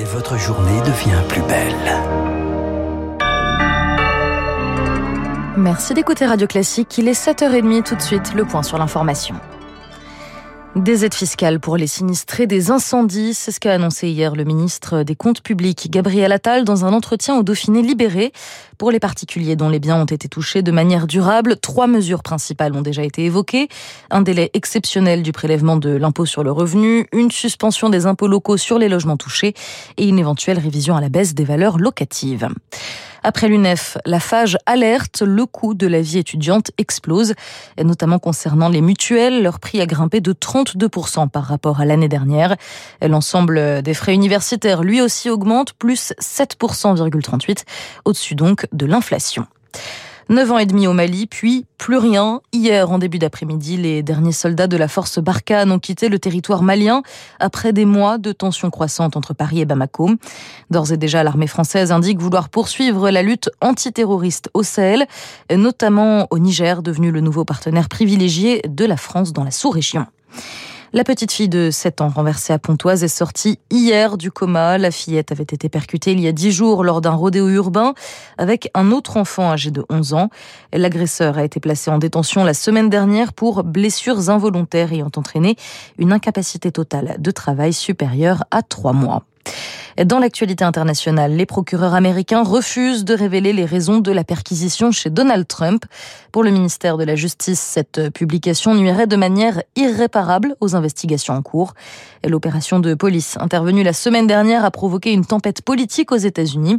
Et votre journée devient plus belle. Merci d'écouter Radio Classique. Il est 7h30, tout de suite, le point sur l'information. Des aides fiscales pour les sinistrés des incendies, c'est ce qu'a annoncé hier le ministre des Comptes publics, Gabriel Attal, dans un entretien au Dauphiné libéré. Pour les particuliers dont les biens ont été touchés de manière durable, 3 mesures principales ont déjà été évoquées. Un délai exceptionnel du prélèvement de l'impôt sur le revenu, une suspension des impôts locaux sur les logements touchés et une éventuelle révision à la baisse des valeurs locatives. Après l'UNEF, la FAGE alerte, le coût de la vie étudiante explose, notamment concernant les mutuelles. Leur prix a grimpé de 32% par rapport à l'année dernière. L'ensemble des frais universitaires, lui aussi, augmente, plus 7,38%, au-dessus donc de l'inflation. 9 ans et demi au Mali, puis plus rien. Hier, en début d'après-midi, les derniers soldats de la force Barkhane ont quitté le territoire malien après des mois de tensions croissantes entre Paris et Bamako. D'ores et déjà, l'armée française indique vouloir poursuivre la lutte antiterroriste au Sahel, notamment au Niger, devenu le nouveau partenaire privilégié de la France dans la sous-région. La petite fille de 7 ans renversée à Pontoise est sortie hier du coma. La fillette avait été percutée il y a 10 jours lors d'un rodéo urbain avec un autre enfant âgé de 11 ans. L'agresseur a été placé en détention la semaine dernière pour blessures involontaires ayant entraîné une incapacité totale de travail supérieure à 3 mois. Dans l'actualité internationale, les procureurs américains refusent de révéler les raisons de la perquisition chez Donald Trump. Pour le ministère de la Justice, cette publication nuirait de manière irréparable aux investigations en cours. L'opération de police intervenue la semaine dernière a provoqué une tempête politique aux États-Unis.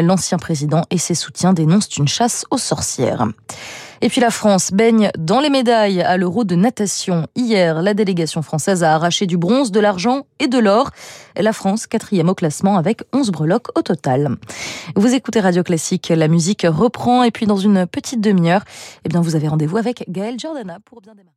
L'ancien président et ses soutiens dénoncent une chasse aux sorcières. Et puis la France baigne dans les médailles à l'Euro de natation. Hier, la délégation française a arraché du bronze, de l'argent et de l'or. La France, 4e au classement avec 11 breloques au total. Vous écoutez Radio Classique, la musique reprend. Et puis dans une petite demi-heure, vous avez rendez-vous avec Gaël Giordana pour bien démarrer.